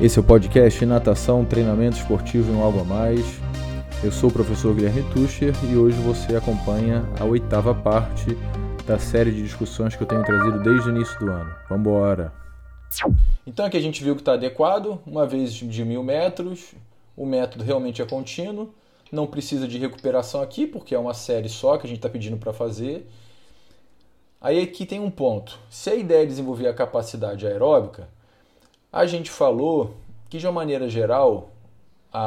Esse é o podcast Natação, Treinamento Esportivo e um Algo a Mais. Eu sou o professor Guilherme Tucher e hoje você acompanha a 8ª parte da série de discussões que eu tenho trazido desde o início do ano. Vamos embora! Então aqui a gente viu que está adequado, uma vez de 1000 metros, o método realmente é contínuo, não precisa de recuperação aqui, porque é uma série só que a gente está pedindo para fazer. Aí aqui tem um ponto, se a ideia é desenvolver a capacidade aeróbica, a gente falou que de uma maneira geral,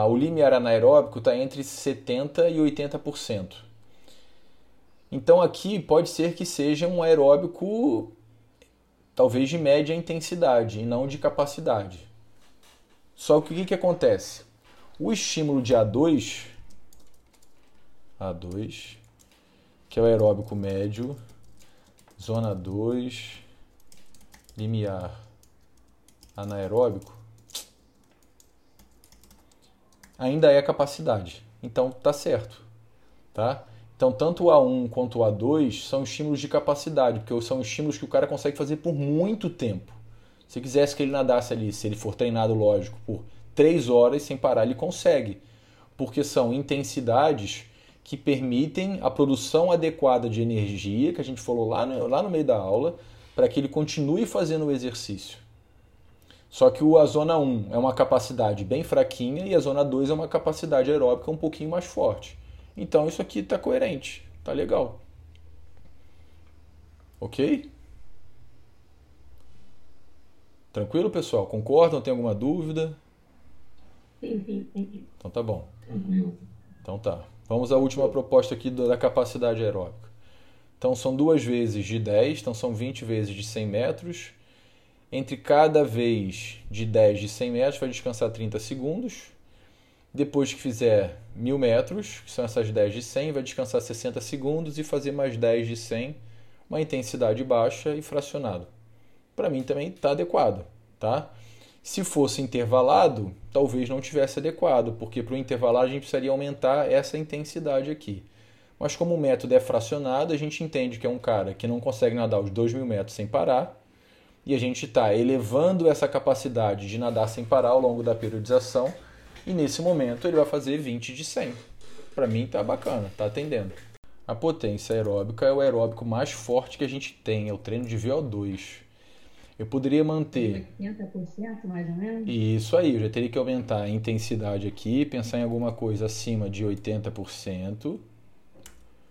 o limiar anaeróbico está entre 70% e 80%. Então aqui pode ser que seja um aeróbico talvez de média intensidade e não de capacidade. Só que o que acontece? O estímulo de A2, que é o aeróbico médio, zona 2, limiar anaeróbico, ainda é a capacidade. Então tá certo, tá? Então tanto o A1 quanto o A2 são estímulos de capacidade, porque são estímulos que o cara consegue fazer por muito tempo. Se quisesse que ele nadasse ali, se ele for treinado, lógico, por 3 horas sem parar, ele consegue, porque são intensidades que permitem a produção adequada de energia, que a gente falou lá no meio da aula, para que ele continue fazendo o exercício. Só que a zona 1 é uma capacidade bem fraquinha e a zona 2 é uma capacidade aeróbica um pouquinho mais forte. Então isso aqui está coerente, está legal. Ok? Tranquilo, pessoal? Concordam? Tem alguma dúvida? Então tá bom. Então tá. Vamos à última proposta aqui da capacidade aeróbica. Então são 2 vezes de 10, então são 20 vezes de 100 metros. Entre cada vez de 10 de 100 metros, vai descansar 30 segundos. Depois que fizer 1000 metros, que são essas 10 de 100, vai descansar 60 segundos e fazer mais 10 de 100, uma intensidade baixa e fracionado. Para mim também está adequado, tá? Se fosse intervalado, talvez não tivesse adequado, porque para o intervalado a gente precisaria aumentar essa intensidade aqui. Mas como o método é fracionado, a gente entende que é um cara que não consegue nadar os 2000 metros sem parar, e a gente está elevando essa capacidade de nadar sem parar ao longo da periodização. E nesse momento ele vai fazer 20 de 100. Para mim está bacana, está atendendo. A potência aeróbica é o aeróbico mais forte que a gente tem, é o treino de VO2. Eu poderia manter... 80% mais ou menos? Isso aí, eu já teria que aumentar a intensidade aqui, pensar em alguma coisa acima de 80%.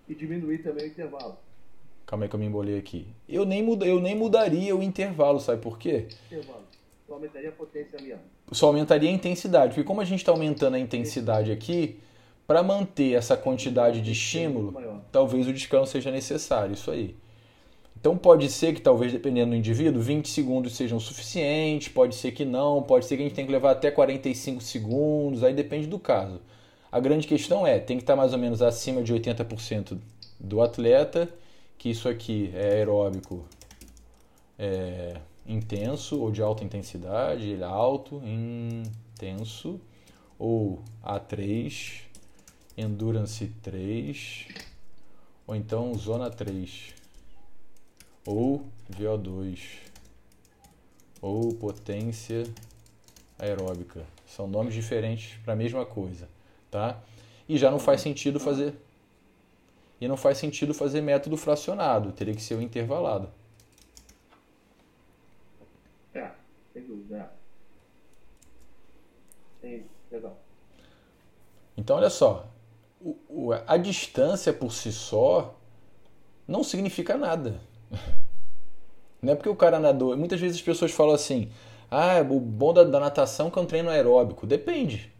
E diminuir também o intervalo. Calma aí que eu me embolei aqui. Eu nem mudaria o intervalo, sabe por quê? Intervalo. Só aumentaria a potência ali. Só aumentaria a intensidade. Porque como a gente está aumentando a intensidade aqui, para manter essa quantidade de estímulo, talvez o descanso seja necessário. Isso aí. Então pode ser que talvez, dependendo do indivíduo, 20 segundos sejam suficientes, pode ser que não, pode ser que a gente tenha que levar até 45 segundos, aí depende do caso. A grande questão é, tem que estar mais ou menos acima de 80% do atleta, que isso aqui é aeróbico intenso ou de alta intensidade, ele é alto, intenso, ou A3, endurance 3, ou então zona 3, ou VO2, ou potência aeróbica. São nomes diferentes para a mesma coisa, tá? E já não faz sentido fazer... E não faz sentido fazer método fracionado, teria que ser o intervalado. É, sem dúvida. Sim, legal. Então, olha só, a distância por si só não significa nada. Não é porque o cara nadou... Muitas vezes as pessoas falam assim, o bom da natação é que é um treino aeróbico. Depende.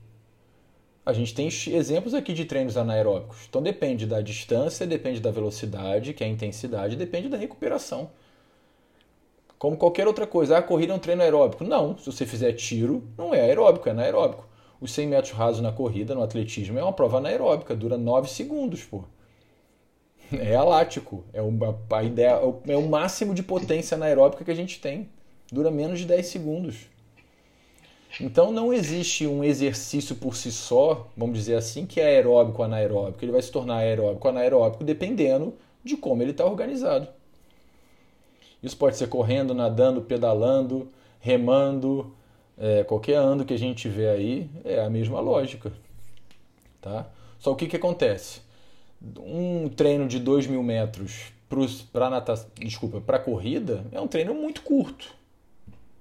A gente tem exemplos aqui de treinos anaeróbicos. Então depende da distância, depende da velocidade, que é a intensidade, depende da recuperação. Como qualquer outra coisa. A corrida é um treino aeróbico. Não. Se você fizer tiro, não é aeróbico, é anaeróbico. Os 100 metros rasos na corrida, no atletismo, é uma prova anaeróbica. Dura 9 segundos, pô. É alático. A ideia, é o máximo de potência anaeróbica que a gente tem. Dura menos de 10 segundos. Então não existe um exercício por si só, vamos dizer assim, que é aeróbico ou anaeróbico. Ele vai se tornar aeróbico ou anaeróbico dependendo de como ele está organizado. Isso pode ser correndo, nadando, pedalando, remando, qualquer ano que a gente tiver aí, é a mesma lógica. Tá? Só o que acontece? Um treino de 2.000 metros para corrida é um treino muito curto.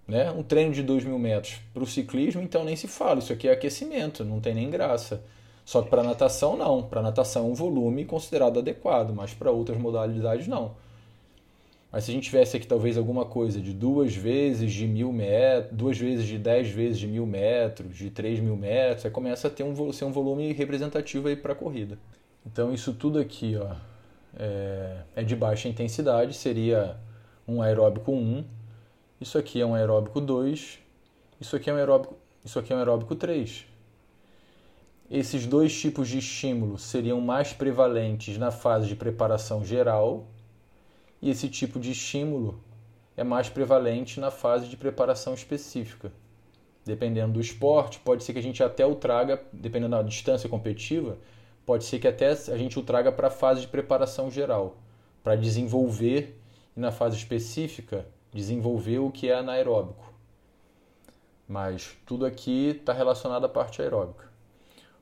Né? Um treino de 2.000 metros para o ciclismo, então nem se fala. Isso aqui é aquecimento, não tem nem graça. Só que para natação, não. Para natação é um volume considerado adequado, mas para outras modalidades, não. Mas se a gente tivesse aqui talvez alguma coisa de 2 vezes de 10 vezes de 1.000 metros, de 3.000 metros, aí começa a ter um volume representativo aí para a corrida. Então isso tudo aqui ó, é de baixa intensidade, seria um aeróbico 1, isso aqui é um aeróbico 2, isso aqui é um aeróbico 3. Esses dois tipos de estímulo seriam mais prevalentes na fase de preparação geral, e esse tipo de estímulo é mais prevalente na fase de preparação específica. Dependendo do esporte, pode ser que a gente até o traga, dependendo da distância competitiva, pode ser que até a gente o traga para a fase de preparação geral, para desenvolver, e na fase específica, desenvolver o que é anaeróbico. Mas tudo aqui está relacionado à parte aeróbica.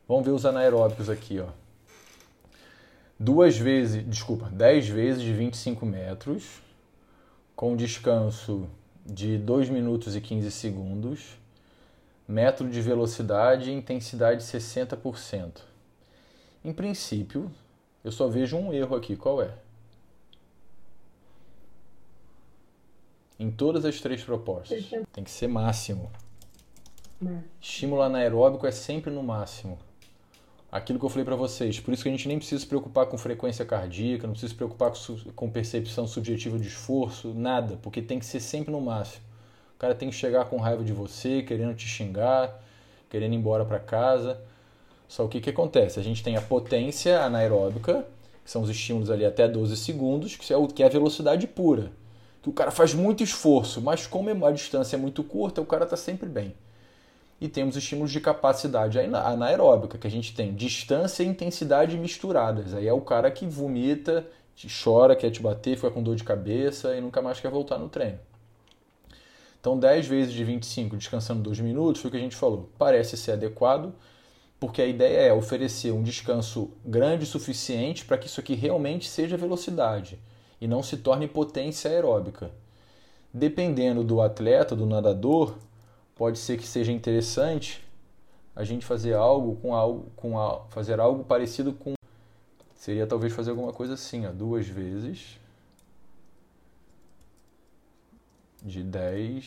Vamos ver os anaeróbicos aqui, ó. 10 vezes de 25 metros, com descanso de 2 minutos e 15 segundos, metro de velocidade e intensidade 60%. Em princípio, eu só vejo um erro aqui, qual é? Em todas as três propostas, tem que ser máximo. Estímulo anaeróbico é sempre no máximo. Aquilo que eu falei para vocês, por isso que a gente nem precisa se preocupar com frequência cardíaca, não precisa se preocupar com percepção subjetiva de esforço, nada, porque tem que ser sempre no máximo. O cara tem que chegar com raiva de você, querendo te xingar, querendo ir embora para casa. Só o que acontece? A gente tem a potência anaeróbica, que são os estímulos ali até 12 segundos, que é a velocidade pura. Que o cara faz muito esforço, mas como a distância é muito curta, o cara está sempre bem. E temos estímulos de capacidade anaeróbica, que a gente tem distância e intensidade misturadas. Aí é o cara que vomita, chora, quer te bater, fica com dor de cabeça e nunca mais quer voltar no treino. Então 10 vezes de 25 descansando 2 minutos foi o que a gente falou. Parece ser adequado, porque a ideia é oferecer um descanso grande o suficiente para que isso aqui realmente seja velocidade e não se torne potência aeróbica. Dependendo do atleta, do nadador, pode ser que seja interessante a gente fazer algo parecido com... Seria talvez fazer alguma coisa assim, ó, 2 vezes. De 10...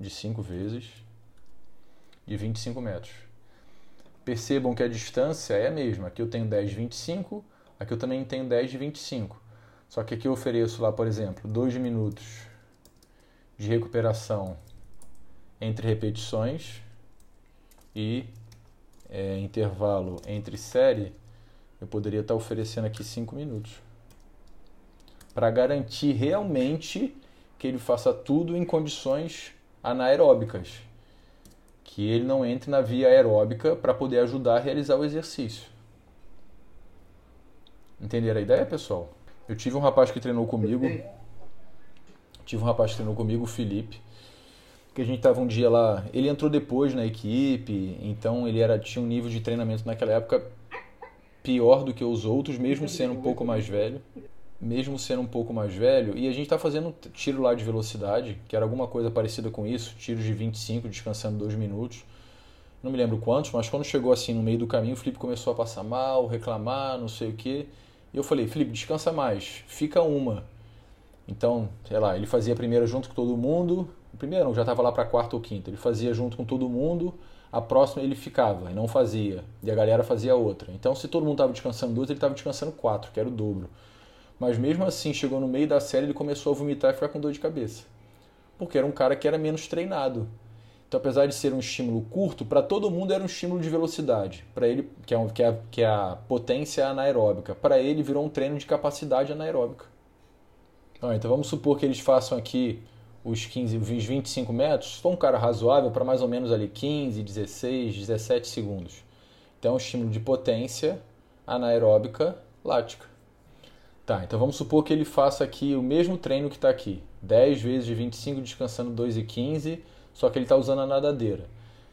De 5 vezes. De 25 metros. Percebam que a distância é a mesma. Aqui eu tenho 10 de 25. Aqui eu também tenho 10 de 25. Só que aqui eu ofereço lá, por exemplo, 2 minutos de recuperação entre repetições e intervalo entre série, eu poderia estar oferecendo aqui 5 minutos. Para garantir realmente que ele faça tudo em condições anaeróbicas. Que ele não entre na via aeróbica para poder ajudar a realizar o exercício. Entenderam a ideia, pessoal? Eu tive um rapaz que treinou comigo, o Felipe, que a gente estava um dia lá, ele entrou depois na equipe, então ele tinha um nível de treinamento naquela época pior do que os outros, mesmo sendo um pouco mais velho, e a gente está fazendo tiro lá de velocidade, que era alguma coisa parecida com isso, tiros de 25, descansando 2 minutos, não me lembro quantos, mas quando chegou assim no meio do caminho, o Felipe começou a passar mal, reclamar, não sei o quê, e eu falei, Felipe, descansa mais, fica uma. Então, sei lá, ele fazia a primeira junto com todo mundo, primeiro, já estava lá para quarta ou quinta, ele fazia junto com todo mundo, a próxima ele ficava e não fazia, e a galera fazia outra. Então, se todo mundo estava descansando 2, ele estava descansando 4, que era o dobro. Mas mesmo assim, chegou no meio da série, ele começou a vomitar e ficar com dor de cabeça. Porque era um cara que era menos treinado. Então, apesar de ser um estímulo curto, para todo mundo era um estímulo de velocidade, para ele, que é a potência anaeróbica. Para ele, virou um treino de capacidade anaeróbica. Então, vamos supor que eles façam aqui os 15, os 25 metros, foi um cara razoável para mais ou menos ali 15, 16, 17 segundos. Então, um estímulo de potência anaeróbica lática. Tá, então vamos supor que ele faça aqui o mesmo treino que está aqui. 10 vezes de 25, descansando 2 e 15, só que ele está usando a nadadeira.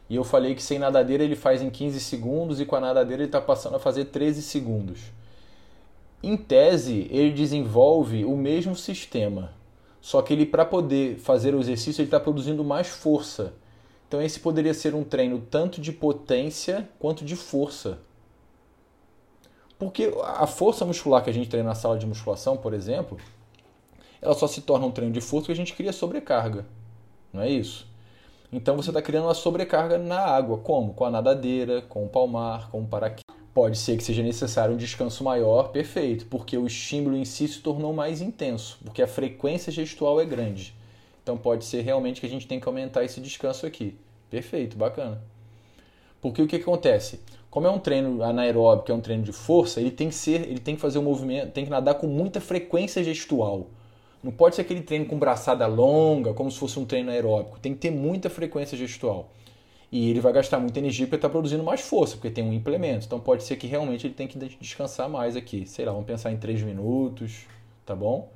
E eu falei que sem nadadeira ele faz em 15 segundos e com a nadadeira ele está passando a fazer 13 segundos. Em tese, ele desenvolve o mesmo sistema, só que ele, para poder fazer o exercício, ele está produzindo mais força. Então esse poderia ser um treino tanto de potência quanto de força. Porque a força muscular que a gente treina na sala de musculação, por exemplo, ela só se torna um treino de força porque a gente cria sobrecarga, não é isso? Então você está criando uma sobrecarga na água, como? Com a nadadeira, com o palmar, com o paraquedas. Pode ser que seja necessário um descanso maior, perfeito, porque o estímulo em si se tornou mais intenso, porque a frequência gestual é grande. Então pode ser realmente que a gente tem que aumentar esse descanso aqui. Perfeito, bacana. Porque o que acontece? Como é um treino anaeróbico, é um treino de força, ele tem que fazer um movimento, tem que nadar com muita frequência gestual. Não pode ser aquele treino com braçada longa, como se fosse um treino aeróbico. Tem que ter muita frequência gestual. E ele vai gastar muita energia porque está produzindo mais força, porque tem um implemento. Então pode ser que realmente ele tenha que descansar mais aqui. Sei lá, vamos pensar em 3 minutos, tá bom?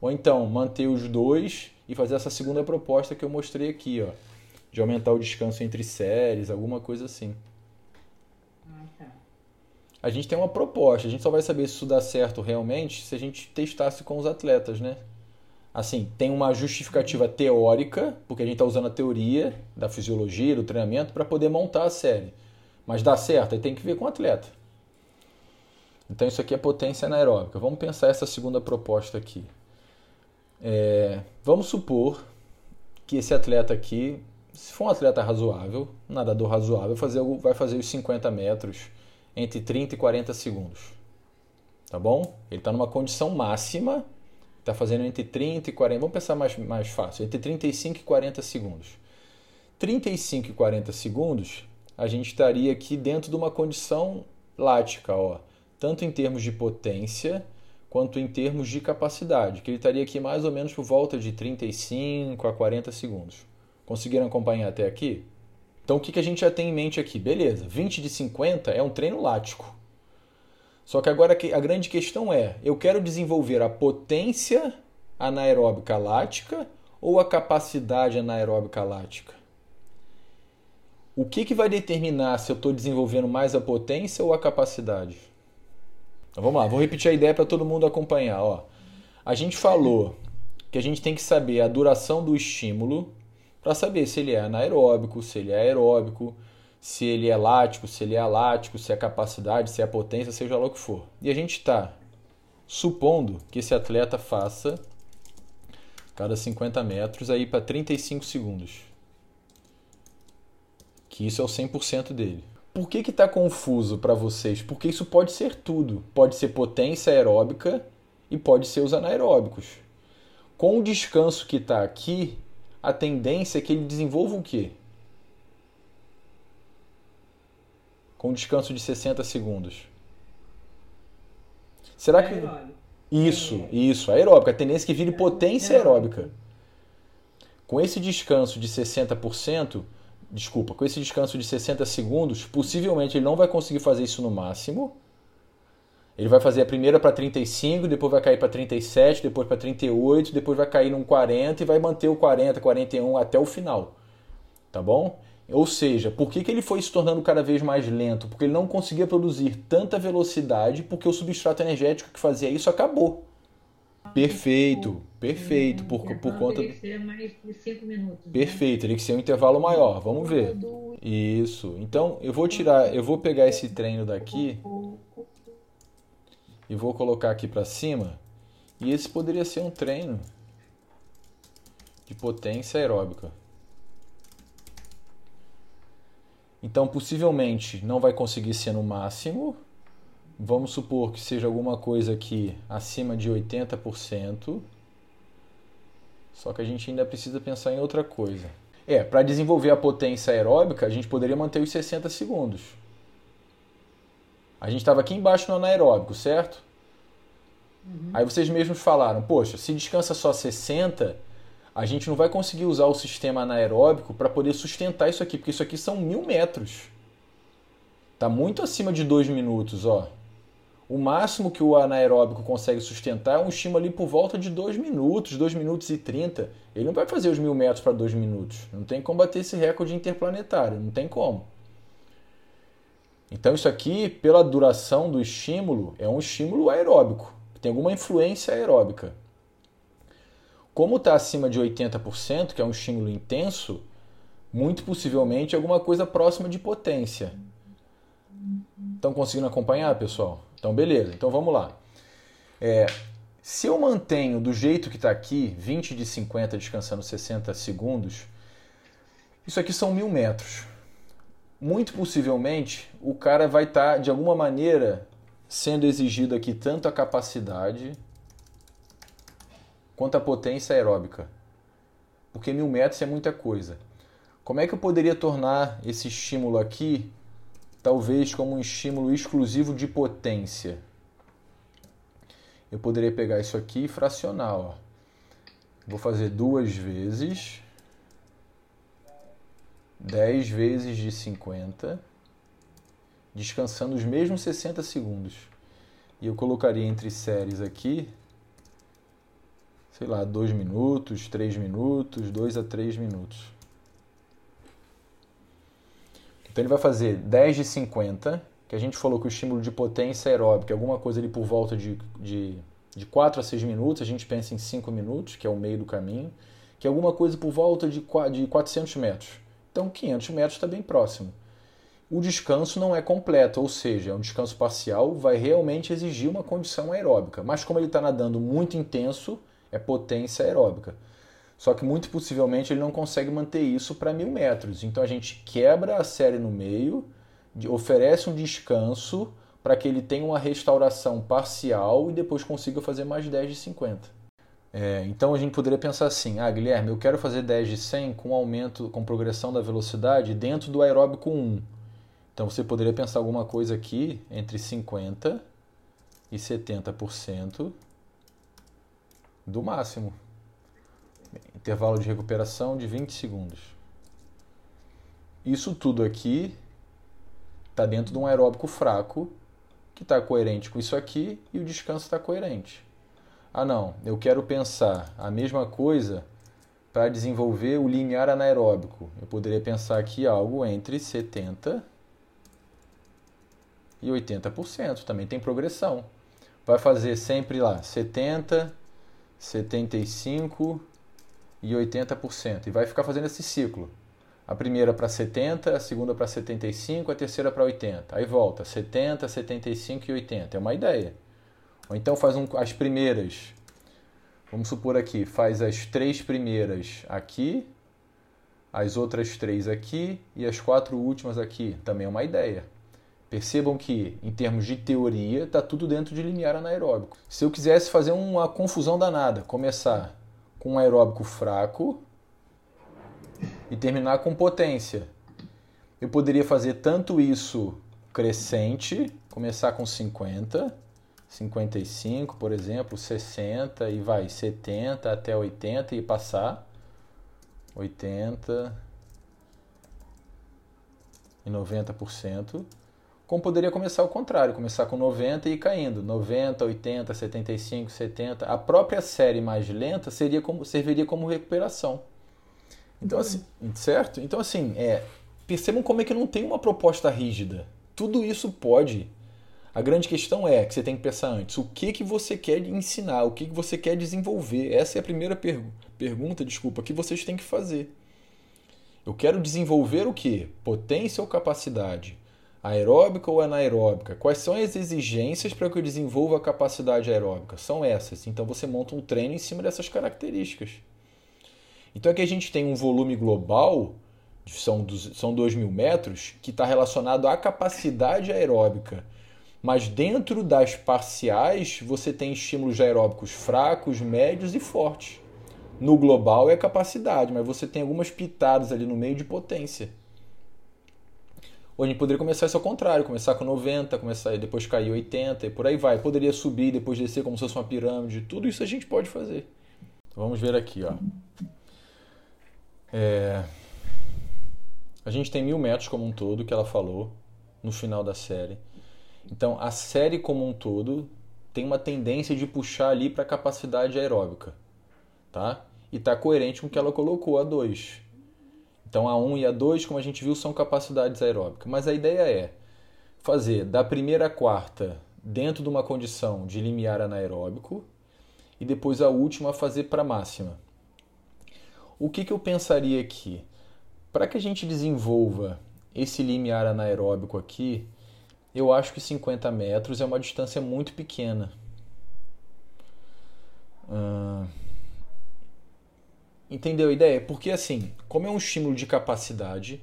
Ou então manter os dois e fazer essa segunda proposta que eu mostrei aqui, ó. De aumentar o descanso entre séries, alguma coisa assim. A gente tem uma proposta, a gente só vai saber se isso dá certo realmente se a gente testasse com os atletas, né? Assim, tem uma justificativa teórica, porque a gente está usando a teoria da fisiologia, do treinamento, para poder montar a série. Mas dá certo, aí tem que ver com o atleta. Então isso aqui é potência anaeróbica. Vamos pensar essa segunda proposta aqui. Vamos supor que esse atleta aqui, se for um atleta razoável, um nadador razoável, vai fazer os 50 metros entre 30 e 40 segundos. Tá bom? Ele está numa condição máxima. Está fazendo entre 30 e 40... Vamos pensar mais fácil. Entre 35 e 40 segundos. 35 e 40 segundos, a gente estaria aqui dentro de uma condição lática, ó. Tanto em termos de potência, quanto em termos de capacidade. Que ele estaria aqui mais ou menos por volta de 35 a 40 segundos. Conseguiram acompanhar até aqui? Então, o que a gente já tem em mente aqui? Beleza, 20 de 50 é um treino lático. Só que agora a grande questão é, eu quero desenvolver a potência anaeróbica lática ou a capacidade anaeróbica lática? O que vai determinar se eu estou desenvolvendo mais a potência ou a capacidade? Então vamos lá, vou repetir a ideia para todo mundo acompanhar. Ó. A gente falou que a gente tem que saber a duração do estímulo para saber se ele é anaeróbico, se ele é aeróbico, se ele é lático, se ele é alático, se é a capacidade, se é a potência, seja lá o que for. E a gente está supondo que esse atleta faça cada 50 metros aí para 35 segundos. Que isso é o 100% dele. Por que está confuso para vocês? Porque isso pode ser tudo. Pode ser potência aeróbica e pode ser os anaeróbicos. Com o descanso que está aqui, a tendência é que ele desenvolva o quê? Com um descanso de 60 segundos. Será que... Isso, aeróbica. A tendência é que vire potência aeróbica. Com esse descanso de 60%, com esse descanso de 60 segundos, possivelmente ele não vai conseguir fazer isso no máximo. Ele vai fazer a primeira para 35, depois vai cair para 37, depois para 38, depois vai cair num 40 e vai manter o 40, 41 até o final. Tá bom? Ou seja, por que ele foi se tornando cada vez mais lento? Porque ele não conseguia produzir tanta velocidade porque o substrato energético que fazia isso acabou. Perfeito. Por conta... Teria que ser mais de 5 minutos. Perfeito, teria que ser um intervalo maior. Vamos ver. Isso. Então, eu vou pegar esse treino daqui e vou colocar aqui para cima. E esse poderia ser um treino de potência aeróbica. Então, possivelmente, não vai conseguir ser no máximo. Vamos supor que seja alguma coisa aqui acima de 80%. Só que a gente ainda precisa pensar em outra coisa. Para desenvolver a potência aeróbica, a gente poderia manter os 60 segundos. A gente estava aqui embaixo no anaeróbico, certo? Uhum. Aí vocês mesmos falaram, poxa, se descansa só 60... a gente não vai conseguir usar o sistema anaeróbico para poder sustentar isso aqui, porque isso aqui são 1000 metros. Está muito acima de 2 minutos, ó. O máximo que o anaeróbico consegue sustentar é um estímulo ali por volta de 2 minutos, 2 minutos e 30. Ele não vai fazer os 1.000 metros para 2 minutos. Não tem como bater esse recorde interplanetário, não tem como. Então isso aqui, pela duração do estímulo, é um estímulo aeróbico. Tem alguma influência aeróbica. Como está acima de 80%, que é um estímulo intenso, muito possivelmente alguma coisa próxima de potência. Estão conseguindo acompanhar, pessoal? Então, beleza. Então, vamos lá. Se eu mantenho do jeito que está aqui, 20 de 50 descansando 60 segundos, isso aqui são 1.000 metros. Muito possivelmente, o cara vai estar, de alguma maneira, sendo exigido aqui tanto a capacidade quanto a potência aeróbica. Porque 1.000 metros é muita coisa. Como é que eu poderia tornar esse estímulo aqui talvez como um estímulo exclusivo de potência? Eu poderia pegar isso aqui e fracionar. Ó. Vou fazer 2 vezes. 10 vezes de 50. Descansando os mesmos 60 segundos. E eu colocaria entre séries aqui, sei lá, 2 minutos, 3 minutos, 2 a 3 minutos. Então ele vai fazer 10 de 50, que a gente falou que o estímulo de potência aeróbica é alguma coisa ali por volta de 4 a 6 minutos, a gente pensa em 5 minutos, que é o meio do caminho, que é alguma coisa por volta de 400 metros. Então 500 metros está bem próximo. O descanso não é completo, ou seja, é um descanso parcial, vai realmente exigir uma condição aeróbica. Mas como ele está nadando muito intenso, é potência aeróbica. Só que muito possivelmente ele não consegue manter isso para 1.000 metros. Então a gente quebra a série no meio, oferece um descanso para que ele tenha uma restauração parcial e depois consiga fazer mais 10 de 50. Então a gente poderia pensar assim, Guilherme, eu quero fazer 10 de 100 com aumento, com progressão da velocidade dentro do aeróbico 1. Então você poderia pensar alguma coisa aqui entre 50% e 70% do máximo. Intervalo de recuperação de 20 segundos. Isso tudo aqui está dentro de um aeróbico fraco, que está coerente com isso aqui, e o descanso está coerente. Ah não, eu quero pensar a mesma coisa para desenvolver o limiar anaeróbico. Eu poderia pensar aqui algo entre 70% e 80%, também tem progressão. Vai fazer sempre lá 70%, 75%, e 80%. E vai ficar fazendo esse ciclo. A primeira para 70, a segunda para 75, a terceira para 80. Aí volta 70, 75 e 80. É uma ideia. Ou então faz as primeiras. Vamos supor aqui. Faz as 3 primeiras aqui. As outras 3 aqui. E as 4 últimas aqui. Também é uma ideia. Percebam que, em termos de teoria, está tudo dentro de limiar anaeróbico. Se eu quisesse fazer uma confusão danada, começar com um aeróbico fraco e terminar com potência. Eu poderia fazer tanto isso crescente, começar com 50, 55, por exemplo, 60 e vai 70 até 80 e passar 80 e 90%. Como poderia começar ao contrário, começar com 90 e ir caindo, 90, 80, 75, 70. A própria série mais lenta serviria como recuperação. Então assim, certo? Então assim, percebam como é que não tem uma proposta rígida. Tudo isso pode. A grande questão é que você tem que pensar antes, o que você quer ensinar, o que você quer desenvolver. Essa é a primeira pergunta, que vocês têm que fazer. Eu quero desenvolver o quê? Potência ou capacidade? Aeróbica ou anaeróbica? Quais são as exigências para que eu desenvolva a capacidade aeróbica? São essas. Então você monta um treino em cima dessas características. Então aqui a gente tem um volume global, são 2.000 metros, que está relacionado à capacidade aeróbica. Mas dentro das parciais, você tem estímulos aeróbicos fracos, médios e fortes. No global é a capacidade, mas você tem algumas pitadas ali no meio de potência. Ou a gente poderia começar isso ao contrário, começar com 90, começar e depois cair 80 e por aí vai. Poderia subir, depois descer como se fosse uma pirâmide, tudo isso a gente pode fazer. Então vamos ver aqui, ó. A gente tem 1.000 metros como um todo, que ela falou no final da série. Então, a série como um todo tem uma tendência de puxar ali para a capacidade aeróbica, tá? E está coerente com o que ela colocou, a 2. Então, a 1 e a 2, como a gente viu, são capacidades aeróbicas. Mas a ideia é fazer da primeira à quarta dentro de uma condição de limiar anaeróbico e depois a última fazer para a máxima. O que eu pensaria aqui? Para que a gente desenvolva esse limiar anaeróbico aqui, eu acho que 50 metros é uma distância muito pequena. Entendeu a ideia? Porque assim, como é um estímulo de capacidade,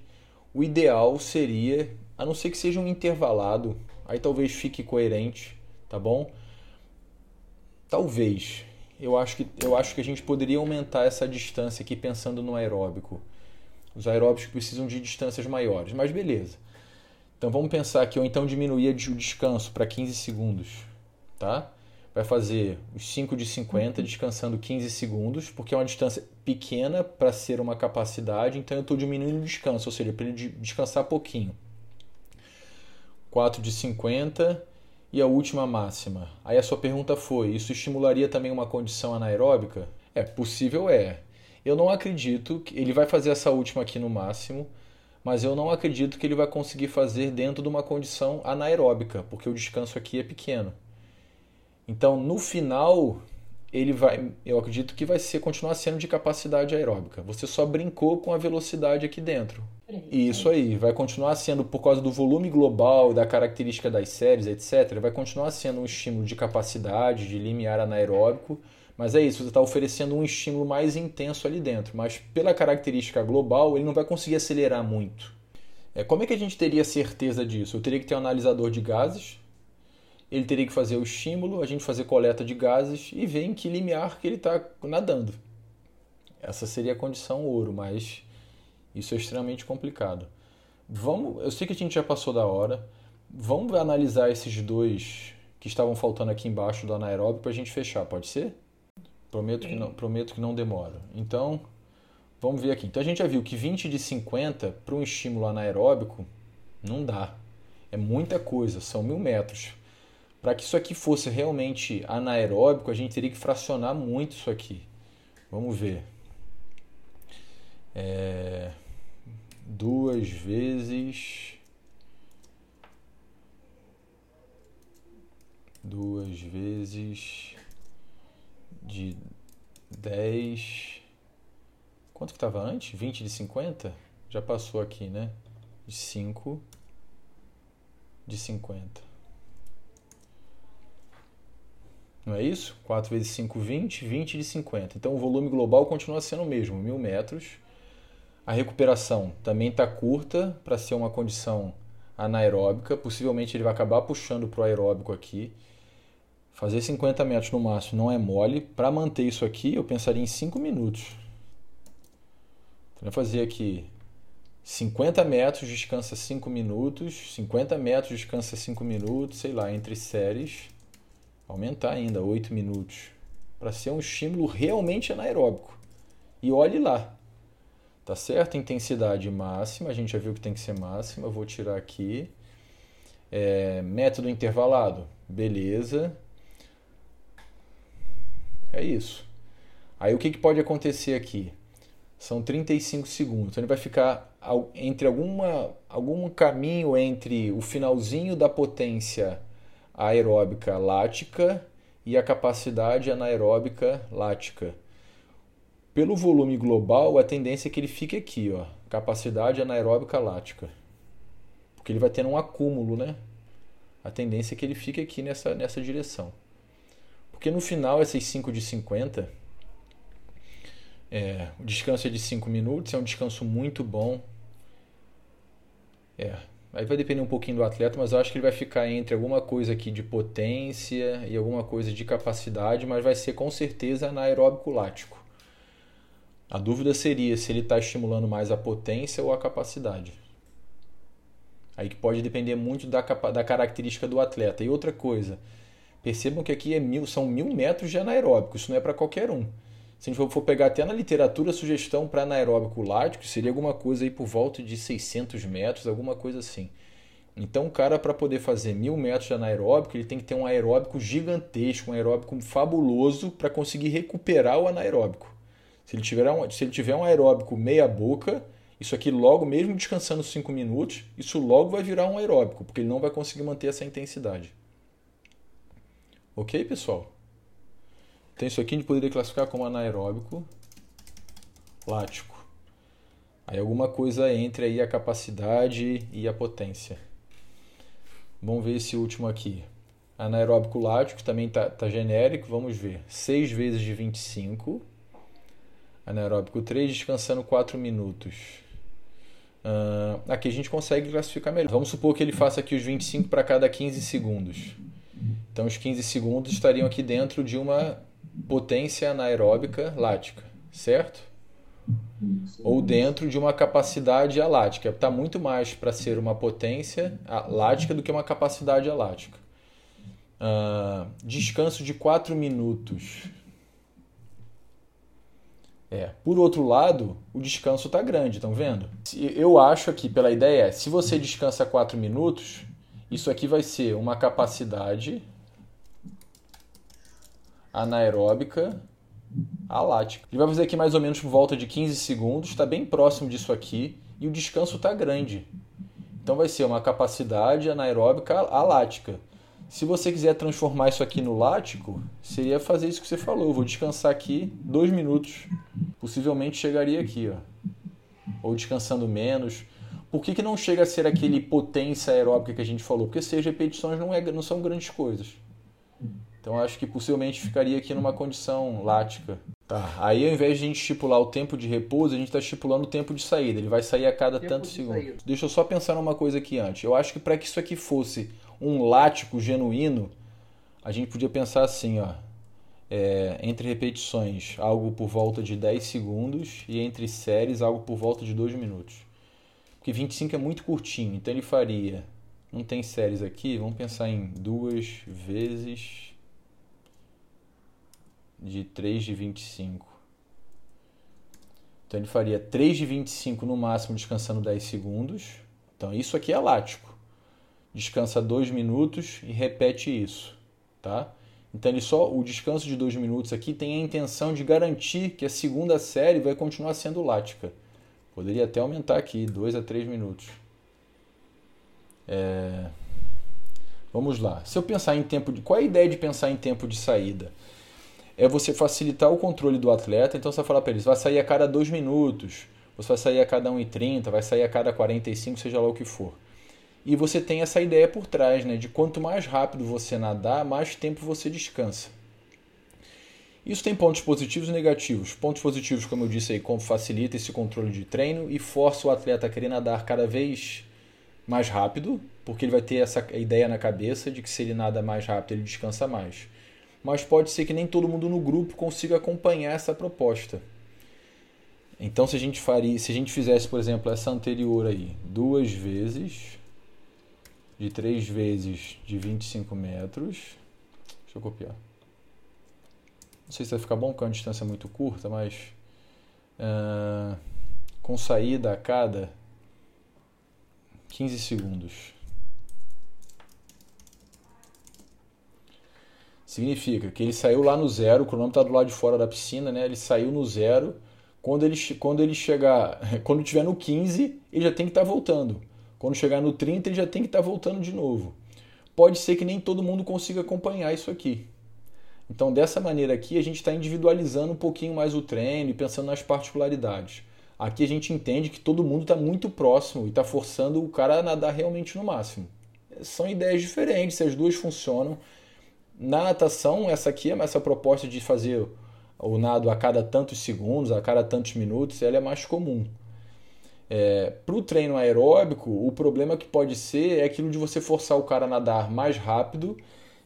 o ideal seria, a não ser que seja um intervalado, aí talvez fique coerente, tá bom? Talvez. Eu acho que a gente poderia aumentar essa distância aqui pensando no aeróbico. Os aeróbicos precisam de distâncias maiores, mas beleza. Então vamos pensar que eu então diminuía o descanso para 15 segundos, tá? Vai fazer os 5 de 50 descansando 15 segundos, porque é uma distância pequena para ser uma capacidade, então eu estou diminuindo o descanso, ou seja, para ele descansar pouquinho. 4 de 50 e a última máxima. Aí a sua pergunta foi, isso estimularia também uma condição anaeróbica? É, possível é. Eu não acredito que ele vai fazer essa última aqui no máximo, mas eu não acredito que ele vai conseguir fazer dentro de uma condição anaeróbica, porque o descanso aqui é pequeno. Então, no final, ele vai, eu acredito que vai continuar sendo de capacidade aeróbica. Você só brincou com a velocidade aqui dentro. E isso aí, vai continuar sendo, por causa do volume global, da característica das séries, etc., vai continuar sendo um estímulo de capacidade, de limiar anaeróbico, mas é isso, você está oferecendo um estímulo mais intenso ali dentro, mas pela característica global, ele não vai conseguir acelerar muito. Como é que a gente teria certeza disso? Eu teria que ter um analisador de gases, ele teria que fazer o estímulo, a gente fazer coleta de gases e ver em que limiar que ele está nadando. Essa seria a condição ouro, mas isso é extremamente complicado. Eu sei que a gente já passou da hora, vamos analisar esses dois que estavam faltando aqui embaixo do anaeróbico para a gente fechar, pode ser? Prometo que não demora. Então, vamos ver aqui. Então, a gente já viu que 20 de 50 para um estímulo anaeróbico não dá. É muita coisa, são 1000 metros. Para que isso aqui fosse realmente anaeróbico, a gente teria que fracionar muito isso aqui. Vamos ver. 2 vezes... 2 vezes... de 10, quanto que estava antes? 20 de 50? Já passou aqui, né? De 5 de 50. Não é isso? 4 vezes 5, 20. 20 de 50. Então o volume global continua sendo o mesmo, 1000 metros. A recuperação também está curta para ser uma condição anaeróbica. Possivelmente ele vai acabar puxando para o aeróbico aqui. Fazer 50 metros no máximo não é mole. Para manter isso aqui, eu pensaria em 5 minutos. Então, eu fazia aqui 50 metros, descansa 5 minutos. 50 metros, descansa 5 minutos. Sei lá, entre séries. Aumentar ainda, 8 minutos. Para ser um estímulo realmente anaeróbico. E olhe lá. Tá certo? Intensidade máxima. A gente já viu que tem que ser máxima. Eu vou tirar aqui. Método intervalado. Beleza. É isso. Aí o que pode acontecer aqui? São 35 segundos. Então ele vai ficar entre algum caminho entre o finalzinho da potência aeróbica lática e a capacidade anaeróbica lática. Pelo volume global, a tendência é que ele fique aqui, ó, capacidade anaeróbica lática. Porque ele vai tendo um acúmulo, né? A tendência é que ele fique aqui nessa direção. Porque no final, essas 5 de 50, o descanso é de 5 minutos, é um descanso muito bom. Aí vai depender um pouquinho do atleta, mas eu acho que ele vai ficar entre alguma coisa aqui de potência e alguma coisa de capacidade, mas vai ser com certeza anaeróbico lático. A dúvida seria se ele está estimulando mais a potência ou a capacidade. Aí que pode depender muito da característica do atleta. E outra coisa... Percebam que aqui são 1000 metros de anaeróbico, isso não é para qualquer um. Se a gente for pegar até na literatura, a sugestão para anaeróbico lático seria alguma coisa aí por volta de 600 metros, alguma coisa assim. Então o cara, para poder fazer 1000 metros de anaeróbico, ele tem que ter um aeróbico gigantesco, um aeróbico fabuloso para conseguir recuperar o anaeróbico. Se ele tiver um aeróbico meia boca, isso aqui logo, mesmo descansando 5 minutos, isso logo vai virar um aeróbico, porque ele não vai conseguir manter essa intensidade. Ok, pessoal? Então isso aqui a gente poderia classificar como anaeróbico lático. Aí alguma coisa entre aí a capacidade e a potência. Vamos ver esse último aqui. Anaeróbico lático também tá genérico, vamos ver. 6 vezes de 25. Anaeróbico 3, descansando 4 minutos. Aqui a gente consegue classificar melhor. Vamos supor que ele faça aqui os 25 para cada 15 segundos. Então os 15 segundos estariam aqui dentro de uma potência anaeróbica lática, certo? Ou dentro de uma capacidade alática. Está muito mais para ser uma potência lática do que uma capacidade alática. Descanso de 4 minutos. Por outro lado, o descanso está grande, estão vendo? Eu acho aqui, pela ideia, se você descansa 4 minutos, isso aqui vai ser uma capacidade anaeróbica alática. Ele vai fazer aqui mais ou menos por volta de 15 segundos, está bem próximo disso aqui, e o descanso está grande. Então vai ser uma capacidade anaeróbica alática. Se você quiser transformar isso aqui no lático, seria fazer isso que você falou. Eu vou descansar aqui 2 minutos. Possivelmente chegaria aqui, ó. Ou descansando menos. Por que não chega a ser aquele potência aeróbica que a gente falou? Porque 6 repetições não são grandes coisas. Então acho que possivelmente ficaria aqui numa condição lática. Tá. Aí ao invés de a gente estipular o tempo de repouso, a gente está estipulando o tempo de saída. Ele vai sair a cada tanto segundo. Deixa eu só pensar numa coisa aqui antes. Eu acho que para que isso aqui fosse um lático genuíno, a gente podia pensar assim, ó, entre repetições, algo por volta de 10 segundos e entre séries, algo por volta de 2 minutos. Porque 25 é muito curtinho, então ele faria... Não tem séries aqui, vamos pensar em 2 vezes... de 3 de 25. Então ele faria 3 de 25 no máximo, descansando 10 segundos. Então isso aqui é lático. Descansa 2 minutos e repete isso, tá? Então ele só, o descanso de 2 minutos aqui tem a intenção de garantir que a segunda série vai continuar sendo lática. Poderia até aumentar aqui, 2 a 3 minutos. Vamos lá. Se eu pensar em tempo de... Qual é a ideia de pensar em tempo de saída? É você facilitar o controle do atleta, então você vai falar para eles, vai sair a cada 2 minutos, você vai sair a cada 1,30, vai sair a cada 45, seja lá o que for. E você tem essa ideia por trás, né, de quanto mais rápido você nadar, mais tempo você descansa. Isso tem pontos positivos e negativos. Pontos positivos, como eu disse aí, como facilita esse controle de treino e força o atleta a querer nadar cada vez mais rápido, porque ele vai ter essa ideia na cabeça de que se ele nada mais rápido, ele descansa mais. Mas pode ser que nem todo mundo no grupo consiga acompanhar essa proposta. Então, se a gente fizesse, por exemplo, essa anterior aí, 2 vezes, de 3 vezes de 25 metros. Deixa eu copiar. Não sei se vai ficar bom, porque é uma distância muito curta, mas... com saída a cada 15 segundos. Significa que ele saiu lá no zero, o cronômetro está do lado de fora da piscina, né? Ele saiu no zero. Quando estiver no 15, ele já tem que estar voltando. Quando chegar no 30, ele já tem que estar voltando de novo. Pode ser que nem todo mundo consiga acompanhar isso aqui. Então, dessa maneira aqui, a gente está individualizando um pouquinho mais o treino e pensando nas particularidades. Aqui a gente entende que todo mundo está muito próximo e está forçando o cara a nadar realmente no máximo. São ideias diferentes, as duas funcionam. Na natação, essa proposta de fazer o nado a cada tantos segundos, a cada tantos minutos, ela é mais comum. Para o treino aeróbico, o problema que pode ser é aquilo de você forçar o cara a nadar mais rápido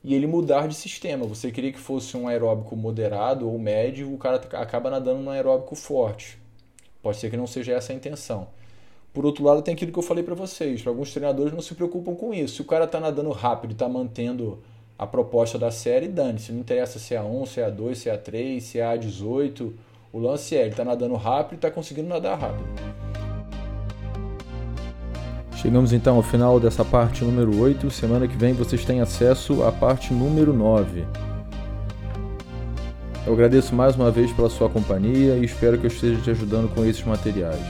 e ele mudar de sistema. Você queria que fosse um aeróbico moderado ou médio, o cara acaba nadando num aeróbico forte. Pode ser que não seja essa a intenção. Por outro lado, tem aquilo que eu falei para vocês. Alguns treinadores não se preocupam com isso. Se o cara está nadando rápido e está mantendo... a proposta da série, dane-se, não interessa se é A1, se é A2, se é A3, se é A18, o lance é, ele está nadando rápido e está conseguindo nadar rápido. Chegamos então ao final dessa parte número 8. Semana que vem vocês têm acesso à parte número 9. Eu agradeço mais uma vez pela sua companhia e espero que eu esteja te ajudando com esses materiais.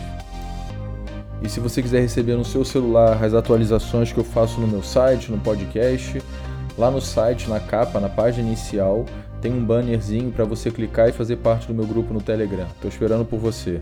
E se você quiser receber no seu celular as atualizações que eu faço no meu site, no podcast, lá no site, na capa, na página inicial, tem um bannerzinho para você clicar e fazer parte do meu grupo no Telegram. Estou esperando por você.